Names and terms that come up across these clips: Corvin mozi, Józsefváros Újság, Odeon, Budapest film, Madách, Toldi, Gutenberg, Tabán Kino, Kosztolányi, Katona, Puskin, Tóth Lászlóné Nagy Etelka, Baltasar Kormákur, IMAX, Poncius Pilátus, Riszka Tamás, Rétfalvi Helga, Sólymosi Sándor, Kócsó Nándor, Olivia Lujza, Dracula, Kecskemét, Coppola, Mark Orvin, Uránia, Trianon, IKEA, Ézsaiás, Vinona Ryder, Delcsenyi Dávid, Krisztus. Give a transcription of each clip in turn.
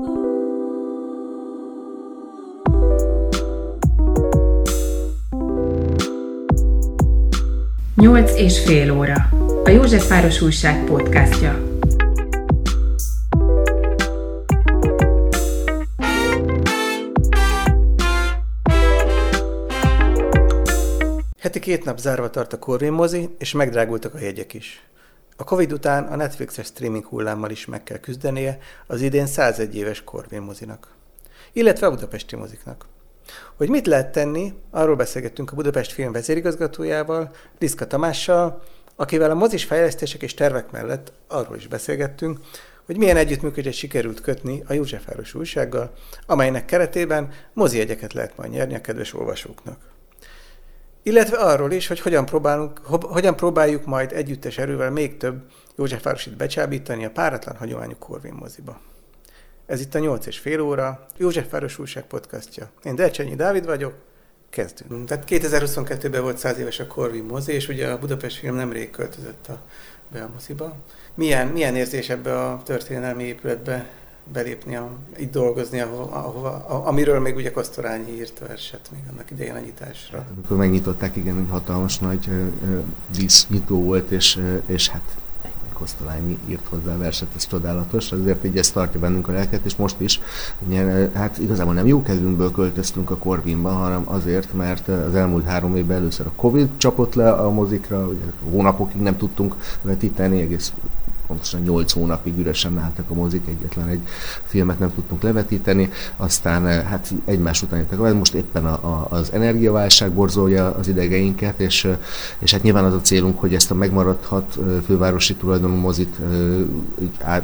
8,5 óra. A Józsefváros Újság podcastja. Heti két nap zárva tart a Corvin mozi, és megdrágultak a jegyek is. A Covid után a Netflixes streaming hullámmal is meg kell küzdenie az idén 101 éves Corvin mozinak, illetve a budapesti moziknak. Hogy mit lehet tenni, arról beszélgettünk a Budapest film vezérigazgatójával, Riszka Tamással, akivel a mozis fejlesztések és tervek mellett arról is beszélgettünk, hogy milyen együttműködést sikerült kötni a Józsefváros Újsággal, amelynek keretében mozijegyeket lehet majd nyerni a kedves olvasóknak. Illetve arról is, hogy hogyan próbáljuk majd együttes erővel még több józsefvárosit becsábítani a páratlan hagyományú Corvin moziba. Ez itt a 8,5 óra, Józsefváros Újság podcastja. Én Delcsenyi Dávid vagyok, kezdünk. Tehát 2022-ben volt 100 éves a Corvin mozi, és ugye a Budapest film nemrég költözött be a moziba. Milyen érzés ebbe a történelmi épületbe belépni, itt dolgozni, amiről még ugye Kosztolányi írt verset még annak idején a nyitásra. Amikor megnyitották, igen, hatalmas nagy dísznyitó volt, és hát Kosztolányi írt hozzá a verset, ez csodálatos, azért így ezt tartja bennünk a lelket, és most is, ugye, hát igazából nem jó kedvünkből költöztünk a Corvinba, hanem azért, mert az elmúlt 3 évben először a Covid csapott le a mozikra, ugye hónapokig nem tudtunk vetíteni, egész pontosan 8 hónapig üresen álltak a mozik, egyetlen egy filmet nem tudtunk levetíteni, aztán hát egymás után jöttek, most éppen az energiaválság borzolja az idegeinket, és hát nyilván az a célunk, hogy ezt a megmaradhat fővárosi tulajdonú mozit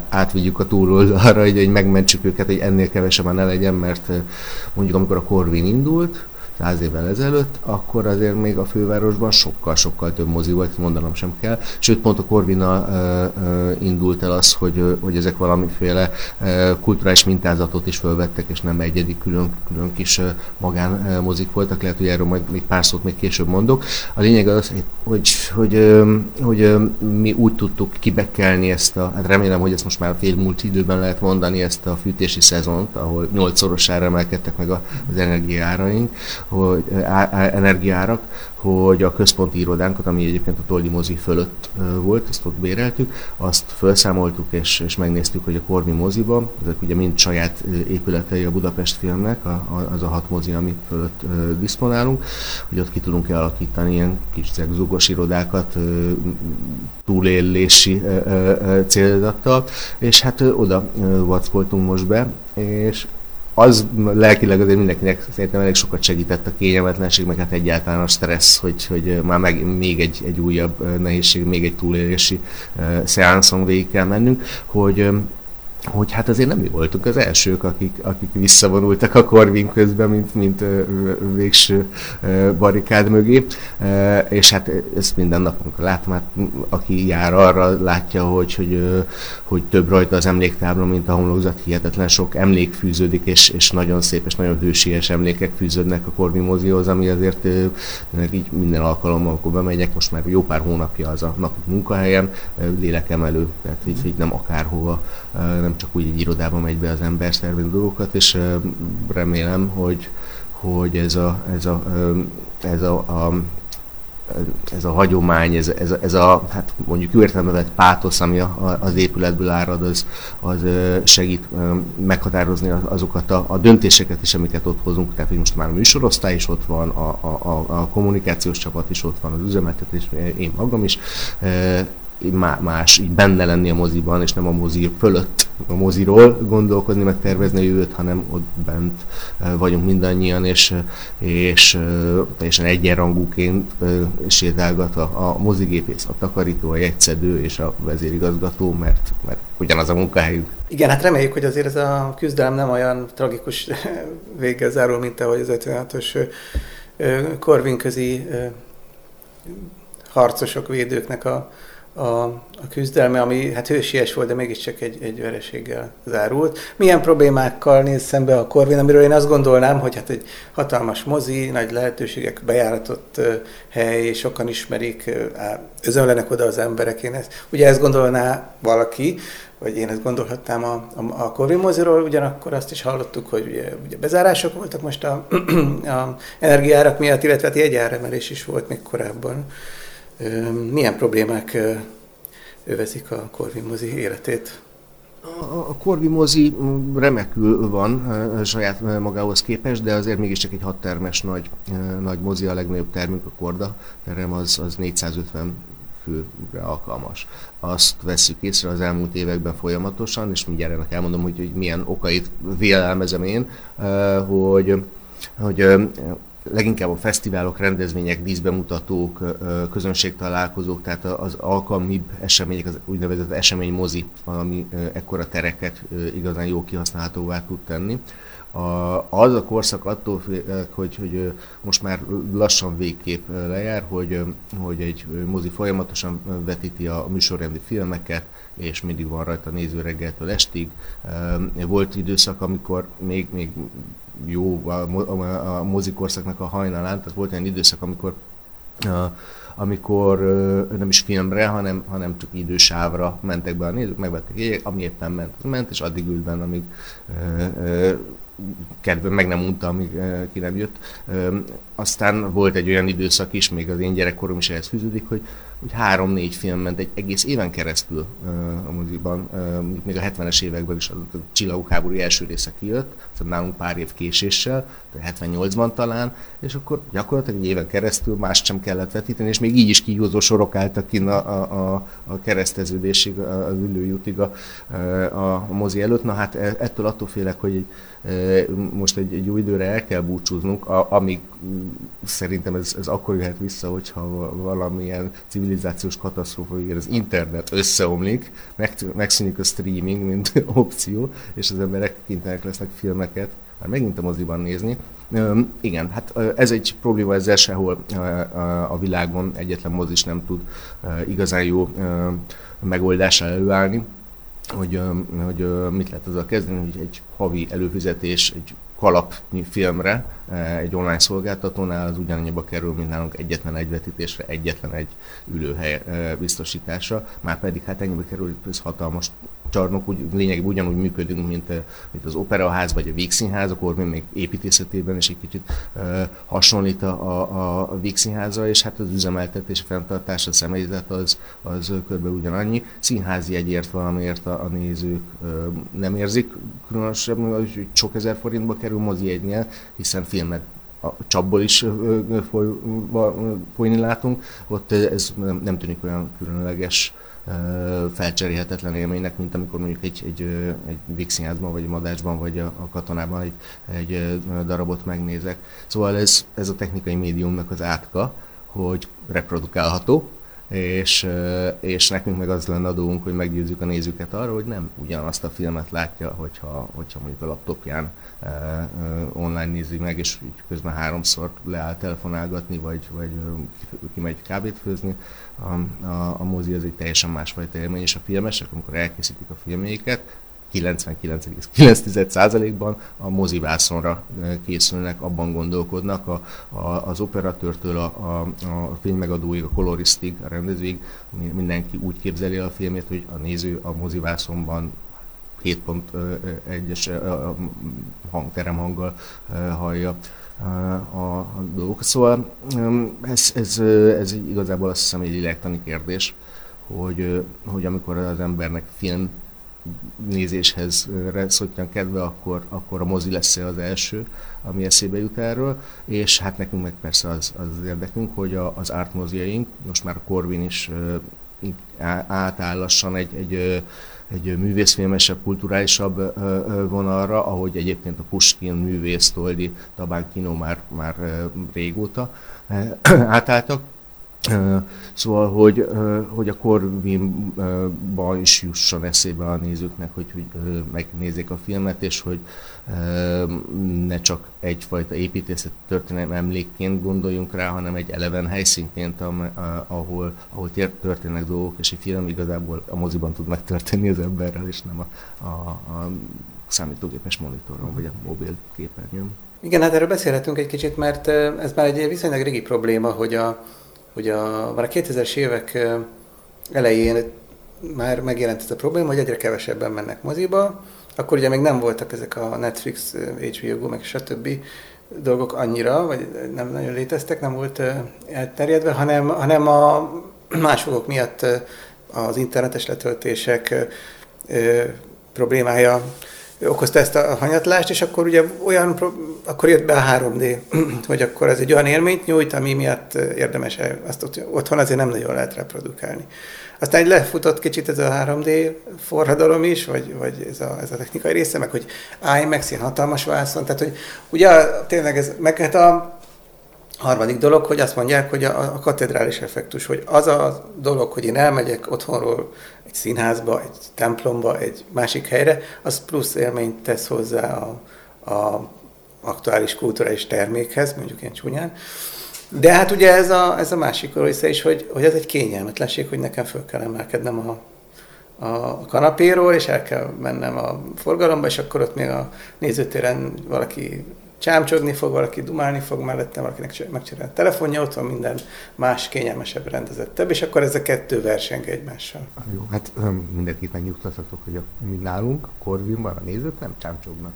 átvigyük a túloldalra, hogy megmentsük őket, hogy ennél kevesebben ne legyen, mert mondjuk amikor a Corvin indult, 100 évvel ezelőtt, akkor azért még a fővárosban sokkal-sokkal több mozi volt, mondanom sem kell. Sőt, pont a Corvinnal indult el az, hogy ezek valamiféle kulturális mintázatot is fölvettek, és nem egyedi külön kis magánmozik voltak. Lehet, hogy erről majd még pár szót még később mondok. A lényeg az, hogy mi úgy tudtuk kibekkelni ezt hát remélem, hogy ezt most már fél múlt időben lehet mondani, ezt a fűtési szezont, ahol 8-szorosára emelkedtek meg az energiaáraink, hogy energiaárak, hogy a központi irodánkat, ami egyébként a Toldi mozi fölött volt, azt ott béreltük, azt felszámoltuk, és megnéztük, hogy a Corvin moziban, ezek ugye mind saját épületei a Budapest filmnek, az a 6 mozi, ami fölött diszponálunk, hogy ott ki tudunk alakítani ilyen kis zegzugos irodákat túlélési célzattal, és hát oda vackoltunk most be, és az lelkileg azért mindenkinek szerintem elég sokat segített a kényelmetlenség, meg hát egyáltalán a stressz, hogy már még egy újabb nehézség, még egy túlélési szeánszon végig kell mennünk, hogy hát azért nem mi voltunk az elsők, akik visszavonultak a Corvin közben, mint végső barikád mögé, és hát ezt minden nap, amikor látom, hát aki jár arra, látja, hogy több rajta az emléktábla, mint a homlokzat, hihetetlen sok emlék fűződik, és nagyon szép, és nagyon hősies emlékek fűződnek a Corvin mozihoz, ami azért így minden alkalommal, amikor bemegyek, most már jó pár hónapja az a napi munkahelyem, lélekemelő, tehát így nem akárhova, nem csak úgy egy irodában megy be az ember szervezni dolgokat, és remélem, hogy ez a hagyomány, ez a hát mondjuk jó értelemben vett pátosz, ami az épületből árad, az segít meghatározni azokat a döntéseket is, amiket ott hozunk. Tehát, hogy most már a műsorosztály is ott van, a kommunikációs csapat is ott van, az üzemeltetés, én magam is, más, így benne lenni a moziban, és nem a mozi fölött, a moziról gondolkozni, meg tervezni a jövőt, hanem ott bent vagyunk mindannyian, és teljesen egyenrangúként sétálgat a mozigépész, a takarító, a jegyszedő és a vezérigazgató, mert ugyanaz a munkahelyünk. Igen, hát reméljük, hogy azért ez a küzdelem nem olyan tragikus véggel zárul, mint ahogy az 56-os Corvin közi harcosok, védőknek a a küzdelme, ami hát hősies volt, de mégiscsak egy vereséggel zárult. Milyen problémákkal néz szembe a Corvin, amiről én azt gondolnám, hogy hát egy hatalmas mozi, nagy lehetőségek, bejáratott hely, sokan ismerik, özönlenek oda az emberek. Ugye ezt gondolná valaki, vagy én ezt gondolhatnám a Corvin moziról, ugyanakkor azt is hallottuk, hogy ugye bezárások voltak most a energiárak miatt, illetve hát jegyáremelés is volt még korábban. Milyen problémák övezik a Corvin mozi életét? A Corvin mozi remekül van saját magához képest, de azért mégiscsak egy hattermes nagy mozi, a legnagyobb termünk, a Korda terem, az 450 főre alkalmas. Azt vesszük észre az elmúlt években folyamatosan, és mindjárt ennek elmondom, hogy milyen okait vélelmezem én, hogy leginkább a fesztiválok, rendezvények, díszbemutatók, közönségtalálkozók, tehát az alkalmibb események, az úgynevezett eseménymozi, ami ekkora tereket igazán jó kihasználhatóvá tud tenni. Az a korszak attól, hogy most már lassan végképp lejár, hogy egy mozi folyamatosan vetíti a műsorrendi filmeket, és mindig van rajta néző reggeltől estig. Volt időszak, amikor még jó a mozikorszaknak a hajnalán, tehát volt olyan időszak, amikor nem is filmre, hanem csak idősávra mentek be a nézők, megvették, ami éppen ment, és addig ült benne, amíg kedve meg nem unta, amíg ki nem jött. Aztán volt egy olyan időszak is, még az én gyerekkorom is ehhez fűződik, hogy 3-4 film ment egy egész éven keresztül a moziban, még a 70-es években is, a Csillagok háborúja első része kijött, szóval nálunk pár év késéssel, 78-ban talán, és akkor gyakorlatilag egy éven keresztül mást sem kellett vetíteni, és még így is kihúzó sorok álltak kint a kereszteződésig, az ülőjútig a mozi előtt. Na hát attól félek, hogy most egy jó időre el kell búcsúznunk, amíg szerintem ez akkor jöhet vissza, hogyha valamilyen civilizációs katasztrófa, az internet összeomlik, megszűnik a streaming, mint opció, és az emberek kénytelenek lesznek filmeket már megint a moziban nézni. Igen, hát ez egy probléma, ezzel sehol a világon egyetlen mozis nem tud igazán jó megoldással előállni, hogy mit lehet azzal kezdeni, hogy egy havi előfizetés egy kalapnyi filmre egy online szolgáltatónál az ugyanannyiba kerül, mint nálunk egyetlen egy vetítésre, egyetlen egy ülőhely biztosítása. Márpedig hát ennyibe kerül, ez hatalmas csarnok, lényegében ugyanúgy működünk, mint az Operaház vagy a Vígszínház, a Corvin még építészetében is egy kicsit hasonlít a Vígszínházra, és hát az üzemeltetés, a fenntartás, a személyzet az körbe ugyanannyi. Színházi jegyért valamiért a nézők nem érzik különösebben, hogy sok ezer forintba kerül mozijegynél, hiszen filmet a csapból is folyni látunk, ott ez nem tűnik olyan különleges, felcserélhetetlen élménynek, mint amikor mondjuk egy Vígszínházban, vagy a Madáchban, vagy a Katonában egy darabot megnézek. Szóval ez a technikai médiumnak az átka, hogy reprodukálható, és nekünk meg az lenne a dolgunk, hogy meggyőzzük a nézőket arra, hogy nem ugyanazt a filmet látja, hogyha mondjuk a laptopján online nézi meg, és így közben 3-szor leáll telefonálgatni, vagy kimegy kávét főzni. A mozi az egy teljesen másfajta élmény, és a filmesek, amikor elkészítik a filmjéket, 99,9%-ban a mozivászonra készülnek, abban gondolkodnak, az operatőrtől a fénymegadóig, a kolorisztig, a rendezőig, mindenki úgy képzeli a filmét, hogy a néző a mozivászonban 7.1-es hangterem hanggal hallja a dolgokat. Szóval ez igazából azt hiszem egy lélektani kérdés, hogy amikor az embernek film nézéshez szoktan kedve, akkor a mozi lesz az első, ami eszébe jut erről, és hát nekünk meg persze az érdekünk, hogy az art moziaink, most már a Corvin is átáll lassan egy művészfilmesebb, kulturálisabb vonalra, ahogy egyébként a Puskin, művész, Toldi, Tabán Kino már régóta átálltak. Szóval, hogy a Corvinban is jusson eszébe a nézőknek, hogy megnézzék a filmet, és hogy ne csak egyfajta építészet történelmi emlékként gondoljunk rá, hanem egy eleven helyszínként, ahol történnek dolgok, és egy film igazából a moziban tud megtörténni az emberrel, és nem a számítógépes monitoron, vagy a mobil képernyőn. Igen, hát erről beszélhetünk egy kicsit, mert ez már egy viszonylag régi probléma, hogy már a 2000-es évek elején már megjelent ez a probléma, hogy egyre kevesebben mennek moziba. Akkor ugye még nem voltak ezek a Netflix, HBO, meg stb. Dolgok annyira, vagy nem nagyon léteztek, nem volt elterjedve, hanem a más okok miatt az internetes letöltések problémája okozta ezt a hanyatlást, és akkor ugye akkor jött be a 3D, hogy akkor ez egy olyan élményt nyújt, ami miatt érdemes, azt otthon azért nem nagyon lehet reprodukálni. Aztán egy lefutott kicsit ez a 3D forradalom is, vagy ez a technikai része, meg hogy IMAX, ilyen hatalmas vászon, tehát hogy ugye tényleg ez, meg hát a harmadik dolog, hogy azt mondják, hogy a katedrális effektus, hogy az a dolog, hogy én elmegyek otthonról egy színházba, egy templomba, egy másik helyre, az plusz élményt tesz hozzá a aktuális kulturális termékhez, mondjuk ilyen csúnyán. De hát ugye ez a másik része is, hogy ez egy kényelmetlenség, hogy nekem föl kell emelkednem a kanapéról, és el kell mennem a forgalomba, és akkor ott még a nézőtéren valaki csámcsogni fog, valaki dumálni fog mellettem, valakinek megcsinálja a telefonja, ott van minden más, kényelmesebb, rendezettebb, és akkor ez a kettő verseng egymással. Jó, hát mindenkit megnyugtathatok, hogy mi nálunk, a Corvinban a nézők nem csámcsognak.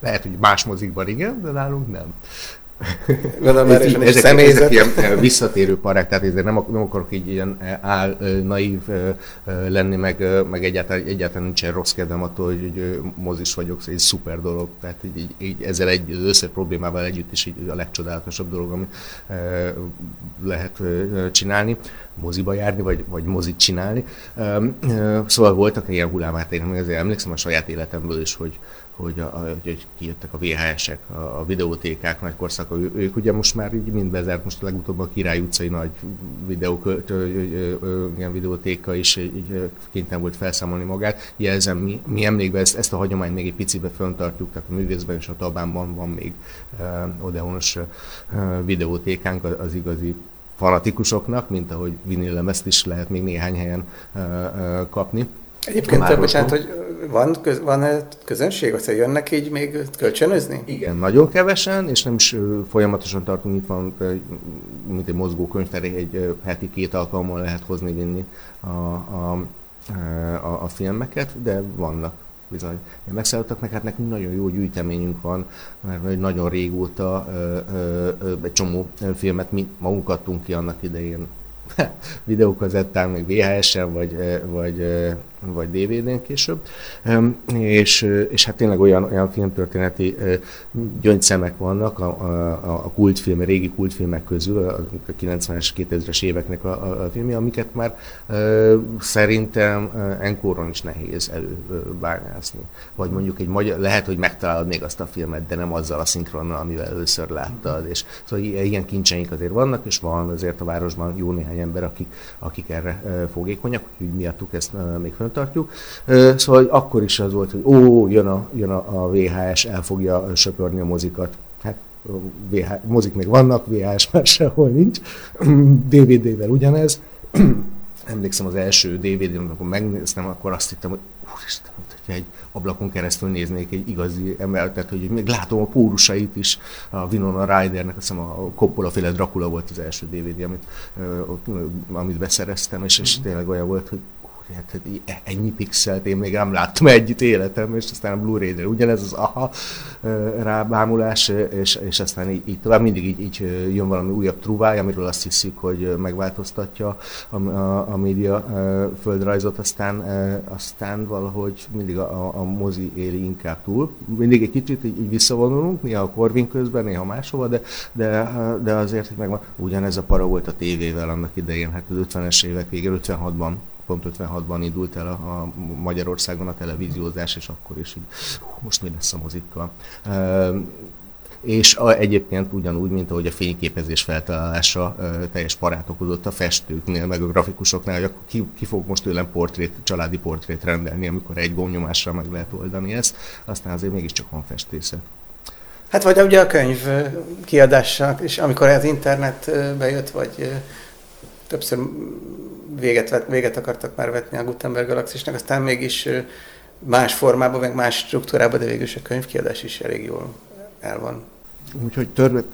Lehet, hogy más mozikban igen, de nálunk nem. Ezek ilyen visszatérő parák, tehát ezért nem akarok így ilyen naív lenni, meg egyáltalán nincsen rossz kedvem attól, hogy mozis vagyok, ez egy szuper dolog, tehát így ezzel az össze problémával együtt is így a legcsodálatosabb dolog, ami lehet csinálni, moziba járni, vagy mozit csinálni. Szóval voltak ilyen hullámát, én azért emlékszem a saját életemből is, hogy kijöttek a VHS-ek, a videótékák nagy korszaka, ők ugye most már így mind bezárt, most legutóbb a Király utcai nagy videótéka is így kénytelen volt felszámolni magát. Jelzem, mi emlékben ezt a hagyományt még egy picibe föntartjuk, tehát a művészben és a Tabánban van még Odeonos videótékánk az igazi fanatikusoknak, mint ahogy vinillemezt is lehet még néhány helyen kapni. Egyébként bocsánat, hogy van közönség, aztán jönnek így még kölcsönözni? Igen, nagyon kevesen, és nem is folyamatosan tartunk, itt van, mint egy mozgókönyvtár, egy heti 2 alkalommal lehet hozni-vinni a filmeket, de vannak bizony. Megszállottak meg, hát nekünk nagyon jó gyűjteményünk van, mert nagyon régóta egy csomó filmet mi magunk adtunk ki annak idején, videókazettán, meg VHS-en, vagy DVD-n később, és hát tényleg olyan filmtörténeti gyöngyszemek vannak a kultfilm, régi kultfilmek közül, a 90-es, 2000-es éveknek a filmje, amiket már szerintem enkoron is nehéz előbányászni. Vagy mondjuk lehet, hogy megtalálod még azt a filmet, de nem azzal a szinkronnal, amivel először láttad. És szóval ilyen kincseink azért vannak, és van azért a városban jó néhány ember, akik erre fogékonyak, hogy miattuk ezt még fenntartjuk. Szóval akkor is az volt, hogy jön a VHS, el fogja söpörni a mozikat. Hát mozik még vannak, VHS már sehol nincs. DVD-vel ugyanez. Emlékszem az első DVD-n, amikor megnéztem, akkor azt hittem, hogy úristen, hogyha egy ablakon keresztül néznék egy igazi ember, tehát hogy még látom a pórusait is, a Vinona Rydernek, azt hiszem a Coppola-féle Dracula volt az első DVD, amit beszereztem, és tényleg olyan volt, hogy hát ennyi pixelt én még nem láttam együtt életemben, és aztán a Blu-ray-re ugyanez az aha rábámulás, és aztán így tovább, mindig így jön valami újabb trúváj, amiről azt hiszik, hogy megváltoztatja a média földrajzot, aztán valahogy mindig a mozi éli inkább túl. Mindig egy kicsit így visszavonulunk, néha a Corvin közben, néha máshova, de azért, hogy megvan. Ugyanez a para volt a tévével annak idején, hát az 50-es évek végén, 56-ban. Pont 56-ban indult el a Magyarországon a televíziózás, és akkor is, most mi lesz a mozikkal. és egyébként ugyanúgy, mint ahogy a fényképezés feltalálása teljes parát okozott a festőknél, meg a grafikusoknál, hogy akkor ki fog most tőlem családi portrét rendelni, amikor egy gombnyomásra meg lehet oldani ezt, aztán azért mégiscsak van festészet. Hát vagy ugye a könyv kiadása, és amikor az internet bejött, vagy többször véget akartak már vetni a Gutenberg galaxisnak, aztán mégis más formában, meg más struktúrában, de végül is a könyvkiadás is elég jól el van. Úgyhogy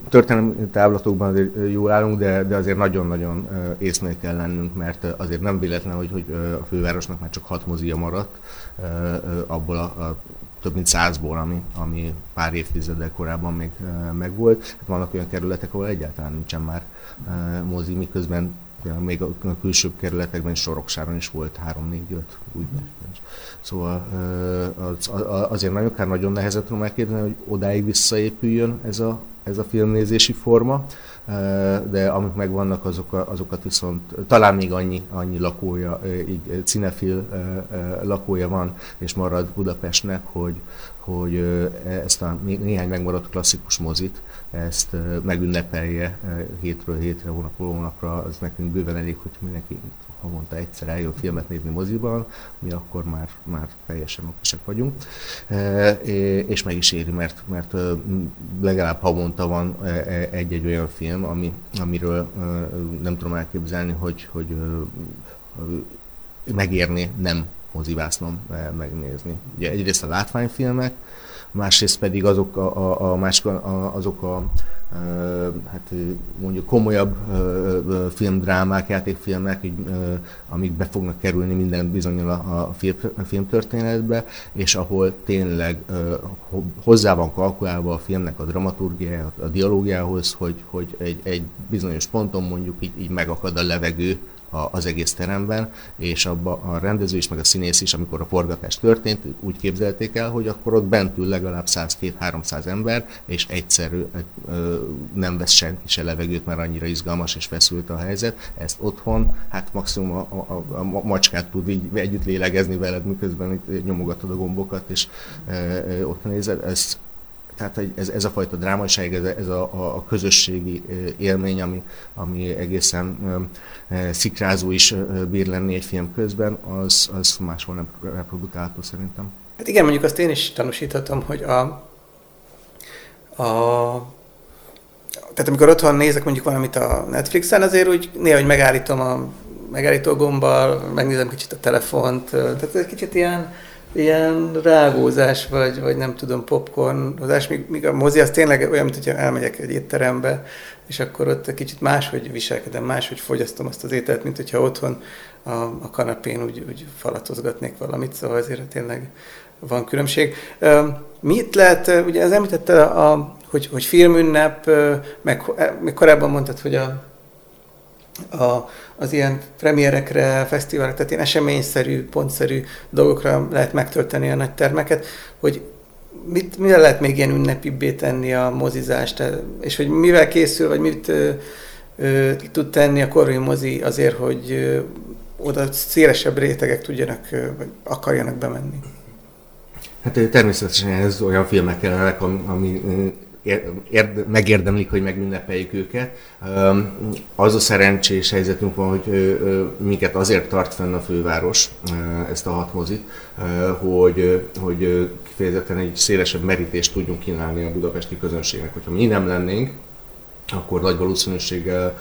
történelmi távlatokban azért jól állunk, de azért nagyon-nagyon észnél kell lennünk, mert azért nem véletlen, hogy a fővárosnak már csak 6 mozia maradt, abból a több mint 100-ból, ami pár évtizeddel korábban még megvolt. Vannak olyan kerületek, ahol egyáltalán nincsen már mozi, miközben még a külsőbb kerületekben is, Soroksáron is volt 3-4-5, úgy. Szóval azért nagyon akár nagyon nehezen tudom elképzelni, hogy odáig visszaépüljön ez a filmnézési forma, de amik megvannak, azokat viszont talán még annyi lakója, így cinefil lakója van, és marad Budapestnek, hogy ezt a néhány megmaradt klasszikus mozit, ezt megünnepelje hétről hétre, hónapról hónapra, az nekünk bőven elég, hogy mindenki havonta egyszer eljön filmet nézni moziban, mi akkor már teljesen okosak vagyunk, és meg is éri, mert legalább havonta van egy-egy olyan film, amiről nem tudom elképzelni, hogy megérni nem mozivásznom megnézni. Ugye egyrészt a látványfilmek, másrészt pedig azok a mondjuk komolyabb filmdrámák, játékfilmek, amik be fognak kerülni minden bizonnyal a filmtörténetbe, és ahol tényleg hozzá van kalkulálva a filmnek a dramaturgiája, a dialógiához, hogy egy bizonyos ponton mondjuk így megakad a levegő az egész teremben, és abban a rendező is, meg a színész is, amikor a forgatás történt, úgy képzelték el, hogy akkor ott bent ül legalább 100-300 ember, és egyszerű, nem vesz senki se levegőt, mert annyira izgalmas és feszült a helyzet. Ezt otthon, hát maximum a macskát tud így együtt lélegezni veled, miközben nyomogatod a gombokat, és ott nézed. Tehát ez a fajta drámaiság, ez a közösségi élmény, ami egészen szikrázó is bír lenni egy film közben, az máshol nem reprodukálható szerintem. Hát igen, mondjuk azt én is tanúsíthatom, hogy tehát amikor otthon nézek mondjuk valamit a Netflixen, azért úgy néha, hogy megállítom a megállító gombbal, megnézem kicsit a telefont, tehát ez kicsit ilyen rágózás, vagy nem tudom, popcornozás, míg a mozi az tényleg olyan, mint hogyha elmegyek egy étterembe, és akkor ott kicsit máshogy viselkedem, máshogy fogyasztom azt az ételt, mint hogyha otthon a kanapén úgy falatozgatnék valamit, szóval azért tényleg van különbség. Mit lehet, ugye ez említette, hogy filmünnep, meg korábban mondtad, hogy az ilyen premierekre, fesztiválokra, tehát ilyen eseményszerű, pontszerű dolgokra lehet megtölteni a nagy termeket, hogy mire lehet még ilyen ünnepibbé tenni a mozizást, és hogy mivel készül, vagy mit tud tenni a Corvin mozi azért, hogy oda szélesebb rétegek tudjanak, vagy akarjanak bemenni. Hát természetesen ez olyan filmek kellenek, ami megérdemlik, hogy megünnepeljük őket. Az a szerencsés helyzetünk van, hogy minket azért tart fenn a főváros, ezt a 6 mozit, hogy kifejezetten egy szélesebb merítést tudjunk kínálni a budapesti közönségnek. Hogyha mi nem lennénk, akkor nagy valószínűséggel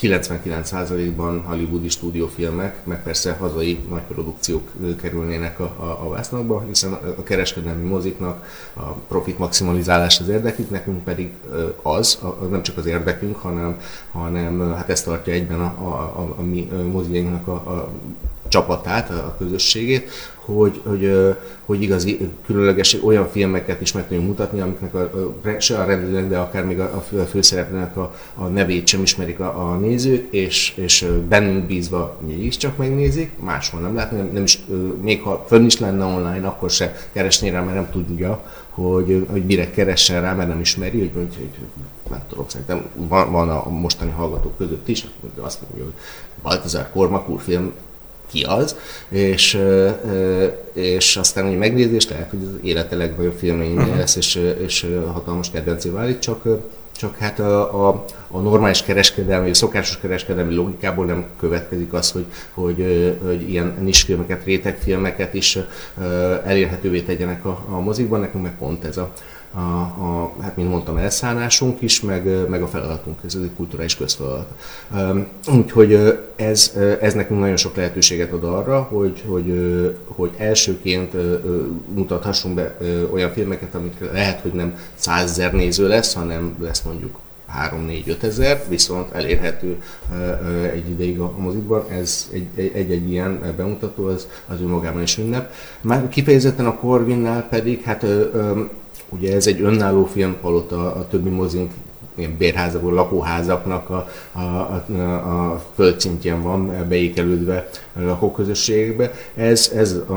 99%-ban hollywoodi stúdiófilmek, meg persze hazai nagy produkciók kerülnének a vásznakba, hiszen a kereskedelmi moziknak a profit maximalizálás az érdekük, nekünk pedig az, nem csak az érdekünk, hanem hát ez tartja egyben a mi mozijainknak a csapatát, a közösségét, hogy igazi, különleges olyan filmeket is meg tudjunk mutatni, amiknek se a rendezőnek, de akár még a főszereplőnek a nevét sem ismerik a nézők, és bennünk bízva mégiscsak megnézik, máshol nem látni, nem is, még ha fönn is lenne online, akkor se keresné rá, mert nem tudja, hogy mire keressen rá, mert nem ismeri, hogy nem tudom, szerintem van a mostani hallgatók között is, azt mondja, hogy Baltasar Kormákur film ki az, és aztán, hogy megnézi, és lehet, hogy az élete legnagyobb filmje lesz, és hatalmas kedvencé válik, csak hát a normális kereskedelmi, a szokásos kereskedelmi logikából nem következik az, hogy ilyen nisfilmeket, rétegfilmeket is elérhetővé tegyenek a mozikban. Nekünk meg pont ez hát mint mondtam, elszállásunk is, meg a feladatunk, ez egy kulturális közfeladat. Úgyhogy ez nekünk nagyon sok lehetőséget ad arra, hogy elsőként mutathassunk be olyan filmeket, amikre lehet, hogy nem 100 000 néző lesz, hanem lesz mondjuk 3-4-5 ezer, viszont elérhető egy ideig a mozikban. Ez egy ilyen bemutató, az önmagában is ünnep. Már kifejezetten a Corvinnál pedig, hát ugye ez egy önálló filmpalota, a többi mozink ilyen bérházakból, lakóházaknak a földszintjén van beékelődve lakóközösségekbe.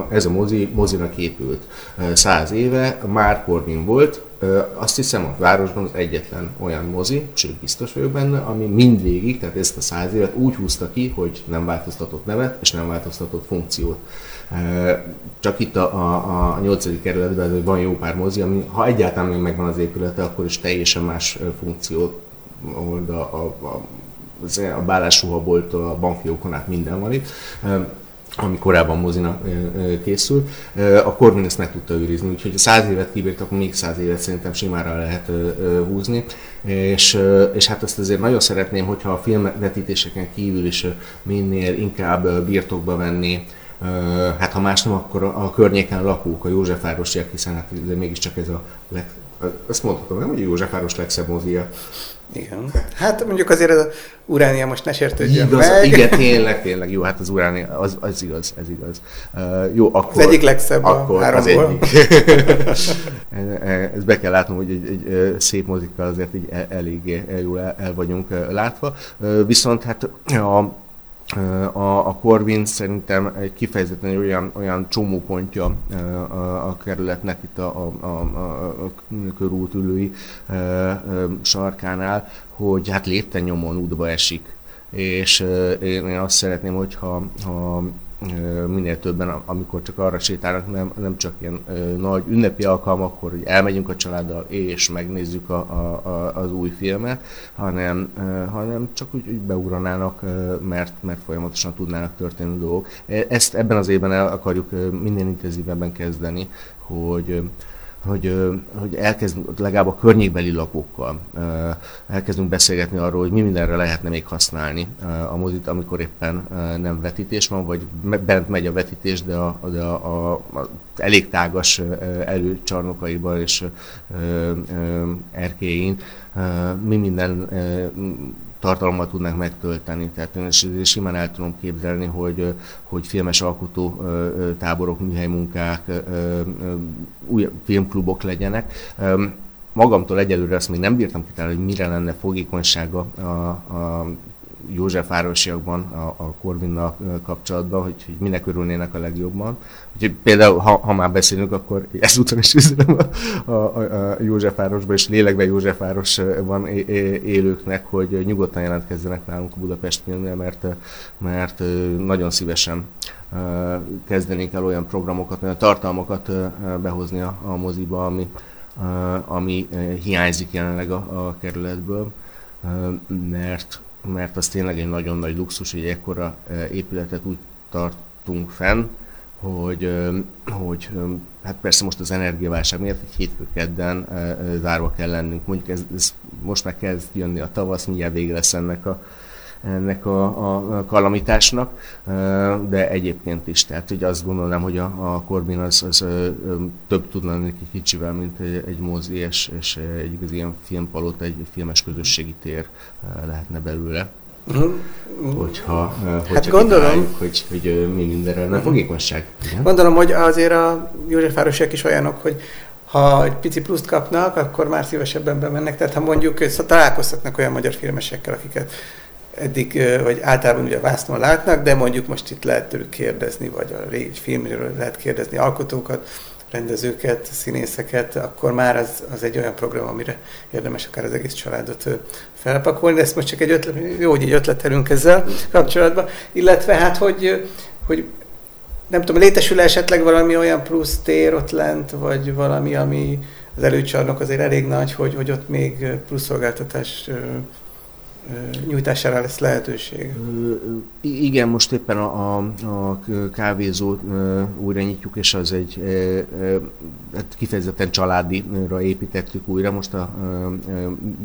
Ez a mozinak épült 100 éve, Mark Orvin volt. Azt hiszem a városban az egyetlen olyan mozi, sőt biztos vagyok benne, ami mindvégig, tehát ezt a 100 évet úgy húzta ki, hogy nem változtatott nevet és nem változtatott funkciót. Csak itt a 8. kerületben van jó pár mozi, ami ha egyáltalán még megvan az épülete, akkor is teljesen más funkciót old a bálásruhabolttól a bankfiókon át minden van itt, ami korábban mozinak készül. A Corvin ezt meg tudta őrizni, úgyhogy a 100 évet kibírt, akkor még 100 évet szerintem simára lehet húzni. És hát azt azért nagyon szeretném, hogyha a filmvetítéseken kívül is minél inkább birtokba venni, hát ha más nem, akkor a környéken lakók, a józsefvárosiak, hiszen hát mégiscsak ez azt mondhatom, nem, hogy Józsefváros legszebb mozia. Igen. Hát mondjuk azért az Uránia most ne sértődjön meg. Igen, tényleg jó, hát az Uránia, az igaz, ez igaz. Jó, akkor, az egyik legszebb akkor a háromból. Ezt be kell látnom, hogy egy szép mozikkal azért így eléggé jól el vagyunk látva. Viszont hát a Corvin szerintem egy kifejezetten olyan csomópontja a kerületnek itt a körút ülői sarkánál, hogy hát lépten nyomon útba esik. És én azt szeretném, hogyha minél többen, amikor csak arra sétálnak, nem csak ilyen nagy ünnepi alkalmakkor, hogy elmegyünk a családdal és megnézzük az új filmet, hanem csak úgy beugranának, mert folyamatosan tudnának történni dolgok. Ezt ebben az évben el akarjuk minden intenzívebben kezdeni, hogy elkezdünk legalább a környékbeli lakókkal elkezdünk beszélgetni arról, hogy mi mindenre lehetne még használni a mozit, amikor éppen nem vetítés van, vagy bent megy a vetítés, de a elég tágas előcsarnokaiban és erkélyein mi minden tartalommal tudnánk megtölteni. Tehát én simán el tudom képzelni, hogy filmes alkotó táborok, műhelymunkák, új filmklubok legyenek. Magamtól egyelőre azt még nem bírtam kitalálni, hogy mire lenne fogékonysága a józsefvárosiakban a Corvinnal kapcsolatban, hogy minek örülnének a legjobban. Úgyhogy például, ha már beszélünk, akkor ezúton is üzenem a Józsefvárosban és lélekben Józsefvárosban élőknek, hogy nyugodtan jelentkezzenek nálunk a Budapest filmnél, mert nagyon szívesen kezdenénk el olyan programokat, olyan tartalmakat behozni a moziba, ami hiányzik jelenleg a kerületből, mert az tényleg egy nagyon nagy luxus, hogy ekkora épületet úgy tartunk fenn, hogy hát persze most az energiaválság miatt egy hétfő-kedden zárva kell lennünk. Mondjuk ez most már kezd jönni a tavasz, mindjárt vége lesz ennek a kalamitásnak, de egyébként is. Tehát hogy azt gondolnám, hogy a Corvin az több tudna neki kicsivel, mint egy mozi, és egy igazi ilyen filmpalota, egy filmes közösségi tér lehetne belőle. Hogyha gondolom, hogy mi mindenre nem fogékonyság. Igen? Gondolom, hogy azért a józsefvárosiak is olyanok, hogy ha egy pici pluszt kapnak, akkor már szívesebben bemennek. Tehát ha mondjuk találkoztatnak olyan magyar filmesekkel, akiket eddig, vagy általában ugye a vásznon látnak, de mondjuk most itt lehet tőlük kérdezni, vagy a régi filmről lehet kérdezni alkotókat, rendezőket, színészeket, akkor már az egy olyan program, amire érdemes akár az egész családot felpakolni. De ezt most csak egy ötletelünk ezzel kapcsolatban. Illetve hát, hogy hogy nem tudom, létesül esetleg valami olyan plusz tér ott lent, vagy valami, ami az előcsarnok azért elég nagy, hogy ott még plusz szolgáltatás nyújtására lesz lehetőség. Igen, most éppen a kávézót újra nyitjuk, és az egy kifejezetten családira építettük újra. Most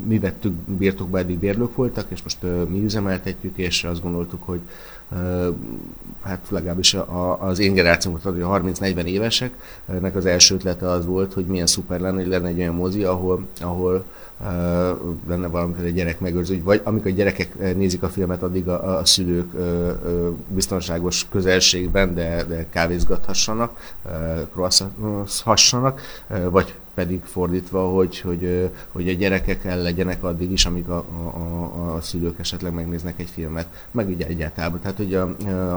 mi vettük birtokba, eddig bérlők voltak, és most mi üzemeltetjük, és azt gondoltuk, hogy hát legalábbis az én generációmat, a 30-40 éveseknek az első ötlete az volt, hogy milyen szuper lenne, hogy lenne egy olyan mozi, ahol lenne valamiféle gyerek megőrző, vagy amikor a gyerekek nézik a filmet, addig a szülők biztonságos közelségben, de kávézgathassanak, croissanthassanak, vagy pedig fordítva, hogy a gyerekek el legyenek addig is, amíg a szülők esetleg megnéznek egy filmet, meg ugye egyáltalában. Tehát ugye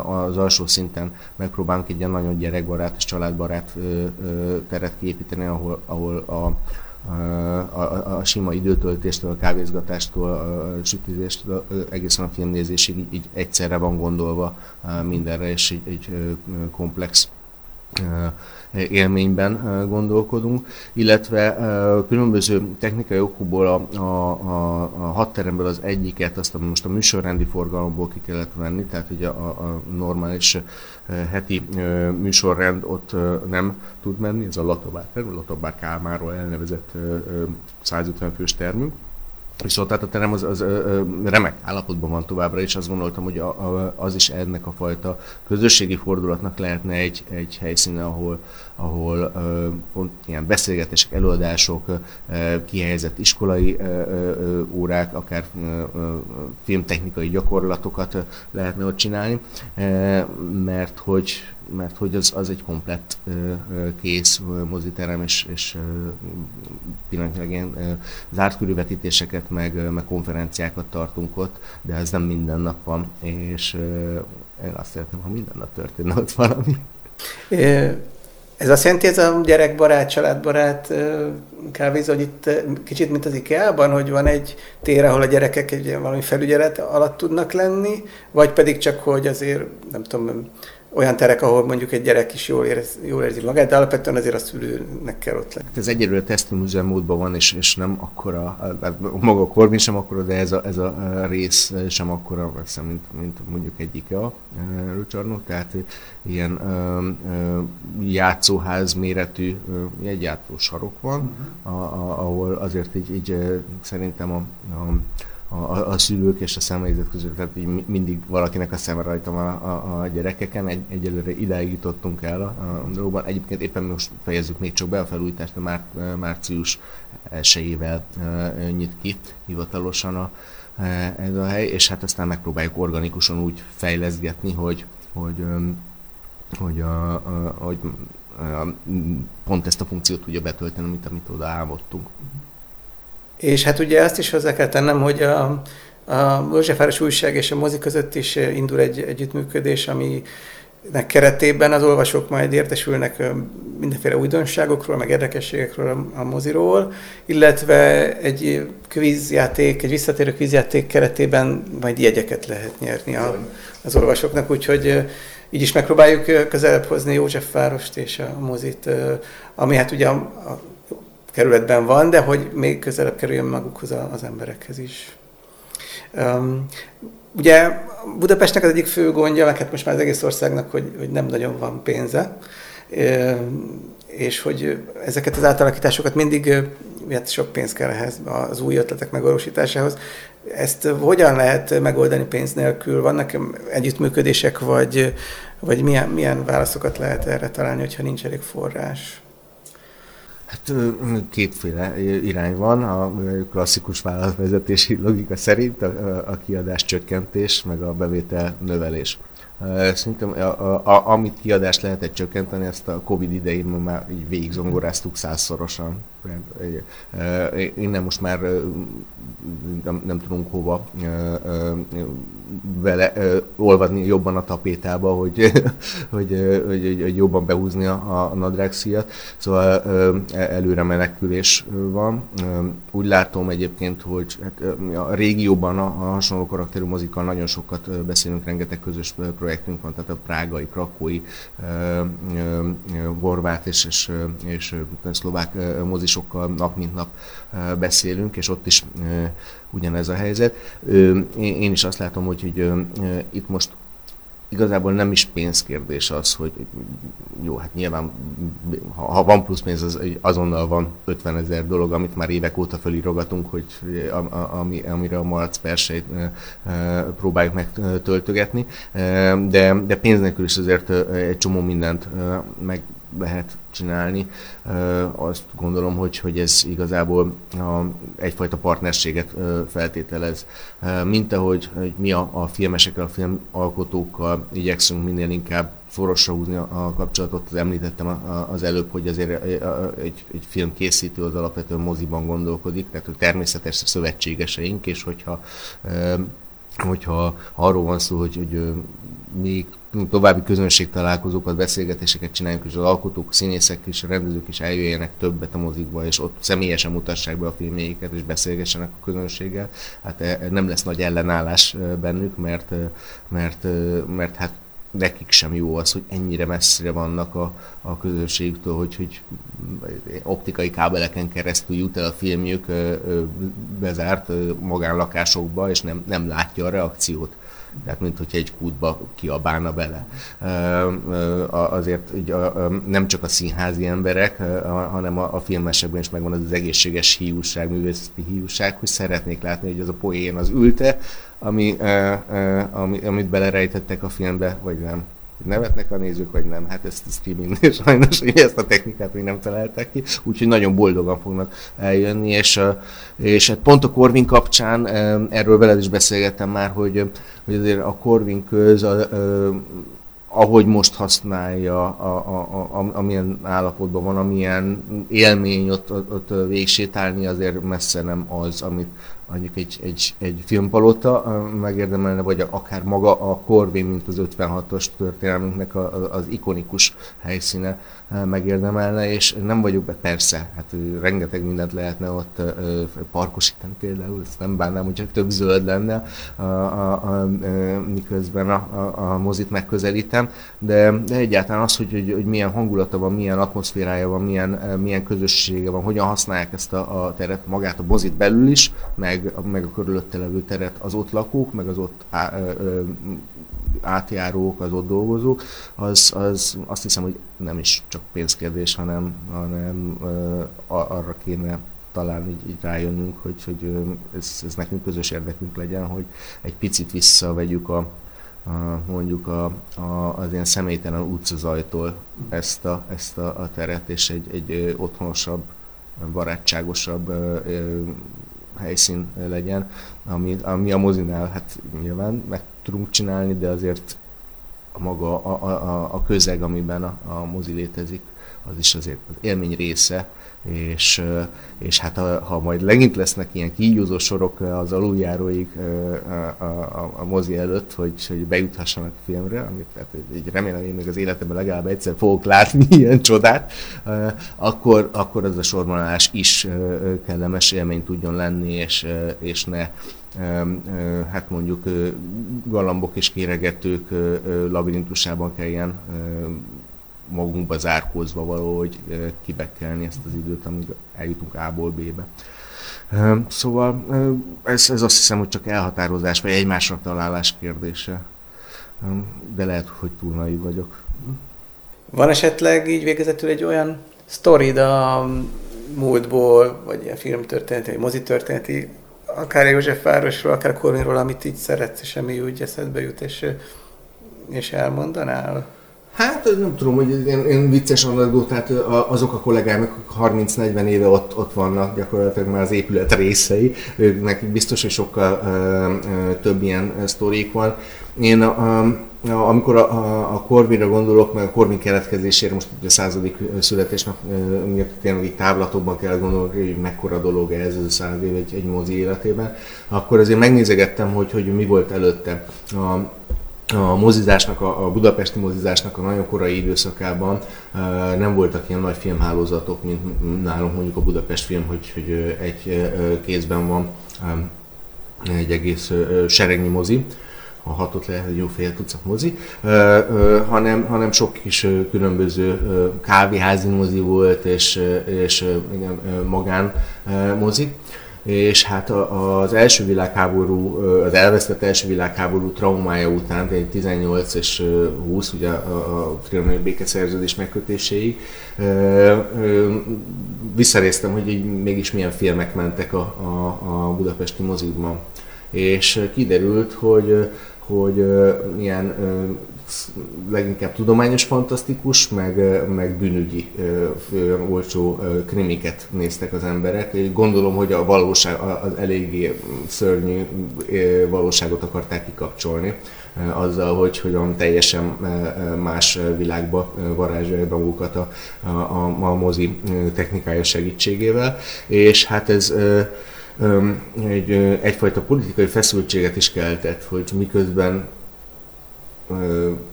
az alsó szinten megpróbálunk egy ilyen nagyon gyerekbarát és családbarát teret kiépíteni, ahol a sima időtöltéstől, a kávézgatástól, a sütizéstől, egészen a filmnézésig így egyszerre van gondolva mindenre, és így komplex élményben gondolkodunk, illetve különböző technikai okokból a hat teremből az egyiket, azt most a műsorrendi forgalomból ki kellett venni, tehát ugye a normális heti műsorrend ott nem tud menni, ez a Latobár Kálmánról elnevezett 150 fős termünk. Viszont tehát a terem az remek állapotban van továbbra, és azt gondoltam, hogy az is ennek a fajta közösségi fordulatnak lehetne egy helyszín, ahol pont ilyen beszélgetések, előadások, kihelyezett iskolai órák, akár filmtechnikai gyakorlatokat lehetne ott csinálni, mert hogy az egy komplett kész moziterem, és pillanatilag ilyen zárt körülvetítéseket, meg konferenciákat tartunk ott, de ez nem minden nap van, és én azt szeretném, ha minden nap történne ott valami. Ez azt jelenti, ez a gyerekbarát, családbarát kávézó, hogy itt kicsit mint az IKEA-ban, hogy van egy tér, ahol a gyerekek egy valami felügyelet alatt tudnak lenni, vagy pedig csak, hogy azért, nem tudom, olyan terek, ahol mondjuk egy gyerek is jól érzi magát, de alapvetően azért a szülőnek kell ott lenni. Ez egyelőre tesztműzemmódban van, és nem akkora, maga a Corvin sem akkora, de ez a rész sem akkora, mint mondjuk egy IKEA előcsarnok, tehát ilyen játszóház méretű, egy játszósarok van, ahol azért így szerintem a szülők és a személyzet között, tehát így mindig valakinek a szeme rajta van a gyerekeken, egyelőre idáig jutottunk el a dologban. Egyébként éppen most fejezzük még csak be a felújítást, de március 1-ével nyit ki hivatalosan ez a hely, és hát aztán megpróbáljuk organikusan úgy fejleszgetni, hogy pont ezt a funkciót tudja betölteni, amit oda álmodtunk. És hát ugye azt is hozzá kell tennem, hogy a Józsefváros Újság és a mozi között is indul egy együttműködés, aminek keretében az olvasók majd értesülnek mindenféle újdonságokról, meg érdekességekről a moziról, illetve egy kvízjáték, egy visszatérő kvízjáték keretében majd jegyeket lehet nyerni az olvasóknak, úgyhogy így is megpróbáljuk közelebb hozni Józsefvárost és a mozit, ami hát ugye a kerületben van, de hogy még közelebb kerüljön magukhoz az emberekhez is. Ugye Budapestnek az egyik fő gondja, meg hát most már az egész országnak, hogy nem nagyon van pénze, és hogy ezeket az átalakításokat mindig sok pénz kell ehhez, az új ötletek megvalósításához. Ezt hogyan lehet megoldani pénz nélkül? Vannak együttműködések, vagy milyen válaszokat lehet erre találni, hogyha nincs elég forrás? Hát kétféle irány van, a klasszikus vállalatvezetési logika szerint a kiadás csökkentés, meg a bevétel növelés. Szerintem amit kiadást lehetett csökkenteni, ezt a Covid idején már így végigzongoráztuk 100-szorosan. Innen most már nem tudunk hova vele olvadni jobban a tapétába, hogy jobban behúzni a nadrágszíjat. Szóval előre menekülés van. Úgy látom egyébként, hogy a régióban a hasonló karakterű mozikkal nagyon sokat beszélünk, rengeteg közös projektet projektünk van, tehát a prágai, krakói, horvát és szlovák mozisokkal nap mint nap beszélünk, és ott is ugyanez a helyzet. Én is azt látom, hogy itt most igazából nem is pénzkérdés az, hogy jó, hát nyilván, ha van plusz pénz, az azonnal van 50 000 dolog, amit már évek óta fölírogatunk, hogy amire a malac verseit próbáljuk megtöltögetni, de pénz nélkül is azért egy csomó mindent meg lehet csinálni. Azt gondolom, hogy ez igazából egyfajta partnerséget feltételez. Mint ahogy mi a filmesekkel, a filmalkotókkal igyekszünk minél inkább forrosra húzni a kapcsolatot. Említettem az előbb, hogy azért egy filmkészítő az alapvetően moziban gondolkodik, tehát természetes szövetségeseink, és hogyha arról van szó, hogy még további közönségtalálkozókat, beszélgetéseket csináljunk, és az alkotók, színészek és a rendezők is eljöjjenek többet a mozikba, és ott személyesen mutassák be a filmjeiket, és beszélgessenek a közönséggel. Hát nem lesz nagy ellenállás bennük, mert hát nekik sem jó az, hogy ennyire messzire vannak a közönségtől, hogy optikai kábeleken keresztül jut el a filmjük bezárt magánlakásokba, és nem látja a reakciót. Tehát, mint hogyha egy kútba kiabálna bele. Azért nem csak a színházi emberek, hanem a filmesekben is megvan az egészséges hiúság, művészeti hiúság, hogy szeretnék látni, hogy az a poén az ülte, amit belerejtettek a filmbe, vagy nem. Nevetnek a nézők, vagy nem. Hát ezt a streaming sajnos, hogy ezt a technikát még nem találták ki, úgyhogy nagyon boldogan fognak eljönni, és hát pont a Corvin kapcsán, erről veled is beszélgettem már, hogy azért a Corvin köz, ahogy most használja, amilyen állapotban van, amilyen élmény ott végsétálni, azért messze nem az, amit mondjuk egy filmpalota megérdemelne, vagy akár maga a Corvin, mint az 56-os történelmünknek az ikonikus helyszíne megérdemelne, és nem vagyok be, persze, hát rengeteg mindent lehetne ott parkosítani például, ezt nem bánnám, hogyha több zöld lenne, miközben a mozit megközelítem, de egyáltalán az, hogy milyen hangulata van, milyen atmoszférája van, milyen közössége van, hogyan használják ezt a teret, magát a mozit belül is, meg a körülötte levő teret az ott lakók, meg az ott átjárók, az ott dolgozók, az azt hiszem, hogy nem is csak pénzkérdés, hanem arra kéne talán így rájönnünk, hogy ez nekünk közös érdekünk legyen, hogy egy picit visszavegyük mondjuk az ilyen személytelen utcazajtól ezt a teret, és egy otthonosabb, barátságosabb helyszín legyen, ami a mozinál, hát nyilván meg tudunk csinálni, de azért maga a közeg, amiben a mozi létezik, az is azért az élmény része, és hát ha majd legint lesznek ilyen kígyózó sorok az aluljáróig a mozi előtt, hogy bejuthassanak a filmre, amit hát, remélem én még az életemben legalább egyszer fogok látni ilyen csodát, akkor az a sorbanálás is kellemes élmény tudjon lenni, és ne hát mondjuk galambok és kéregetők labirintusában kelljen magunkba zárkózva valahogy kibekkelni ezt az időt, amíg eljutunk A-ból B-be. Szóval ez azt hiszem, hogy csak elhatározás, vagy egymásra találás kérdése. De lehet, hogy túl naiv vagyok. Van esetleg így végezetül egy olyan sztorid a múltból, vagy ilyen filmtörténeti, vagy mozitörténeti, akár Józsefvárosról, akár Corvinról, amit így szeretsz, és ami úgy eszedbe jut, és elmondanál? Hát nem tudom, hogy én vicces anekdót, tehát azok a kollégáimnak, akik 30-40 éve ott vannak, gyakorlatilag már az épület részei, őknek biztos, hogy sokkal több ilyen sztorik van. Én amikor a Corvinra gondolok, meg a Corvin keletkezésére, most a 100. születésnap miatt tényleg így távlatokban kell gondolni, hogy mekkora dolog ez a 100 év egy mozi életében, akkor azért megnézegettem, hogy mi volt előtte. A mozizásnak, a budapesti mozizásnak a nagyon korai időszakában nem voltak ilyen nagy filmhálózatok, mint nálunk mondjuk a Budapest film, hogy egy kézben van egy egész seregnyi mozi, a hatot lehet, hogy jó fél tucat mozi, hanem sok kis különböző kávéházi mozi volt, és magán mozi. És hát az első világháború, az elvesztett első világháború traumája után, tehát 18 és 20, ugye a trianoni békeszerződés megkötéséig, visszanéztem, hogy így mégis milyen filmek mentek a budapesti mozikban. És kiderült, hogy ilyen leginkább tudományos fantasztikus, meg bűnügyi olcsó krimiket néztek az emberek. Én gondolom, hogy a valóság, az eléggé szörnyű valóságot akarták kikapcsolni azzal, hogy hogyan teljesen más világba varázsolják magukat a mozi technikája segítségével. És hát ez egyfajta politikai feszültséget is keltett, hogy miközben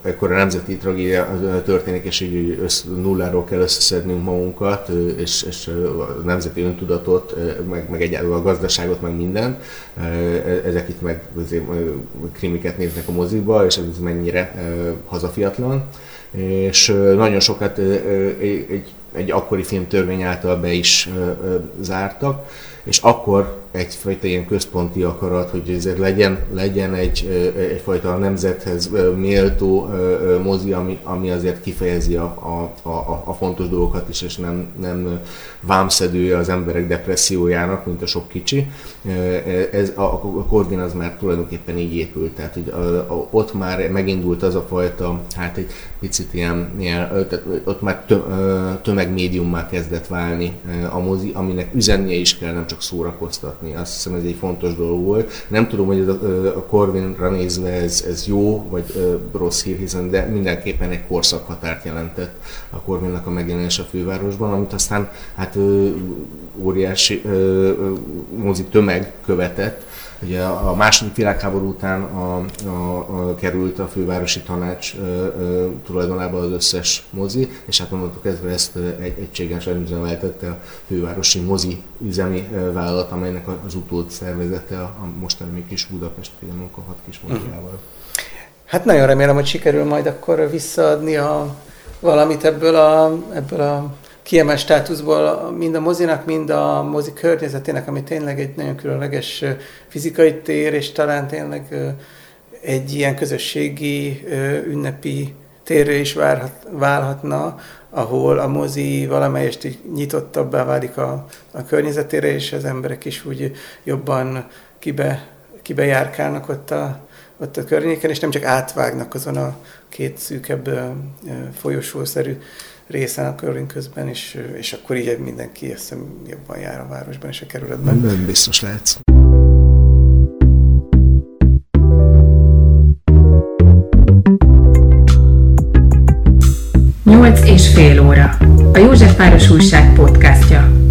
ekkor a nemzeti tragédia történik, és így nulláról kell összeszednünk magunkat, és a nemzeti öntudatot, meg egyáltalán a gazdaságot, meg mindent. Ezek itt meg krimiket néznek a moziba, és ez mennyire hazafiatlan. És nagyon sokat egy akkori filmtörvény által be is zártak, és akkor egyfajta ilyen központi akarat, hogy ezért legyen egyfajta nemzethez méltó mozi, ami azért kifejezi a fontos dolgokat is, és nem vámszedője az emberek depressziójának, mint a sok kicsi. A Corvin az már tulajdonképpen így épült, tehát hogy ott már megindult az a fajta, hát egy picit ilyen tehát ott már tömegmédiummá kezdett válni a mozi, aminek üzennie is kell, nem csak szórakoztatni. Azt hiszem, ez egy fontos dolog volt. Nem tudom, hogy a Corvinra nézve ez jó vagy rossz hír, hiszen de mindenképpen egy korszakhatárt jelentett a Corvinnak a megjelenése a fővárosban, amit aztán hát óriási mozi tömeg követett. Ugye a második világháború után került a fővárosi tanács tulajdonába az összes mozi, és hát onnantól kezdve ezt egységesen üzemeltette a fővárosi mozi üzemi vállalat, amelynek az utód szervezete a mostani kis Budapest filmünk a 6 kis mozijával. Hát nagyon remélem, hogy sikerül majd akkor visszaadni valamit ebből a kiemelt státuszból mind a mozinak, mind a mozi környezetének, ami tényleg egy nagyon különleges fizikai tér, és talán tényleg egy ilyen közösségi, ünnepi térre is válhatna, ahol a mozi valamelyest nyitottabbá válik a környezetére, és az emberek is úgy jobban kibe járkálnak ott a környéken, és nem csak átvágnak azon a két szűkebb folyosószerű részen a Corvin közben, és akkor így mindenki azt hiszem jobban jár a városban és a kerületben. Nem biztos lehetsz. Nyolc és fél óra. A Józsefváros Újság podcastja.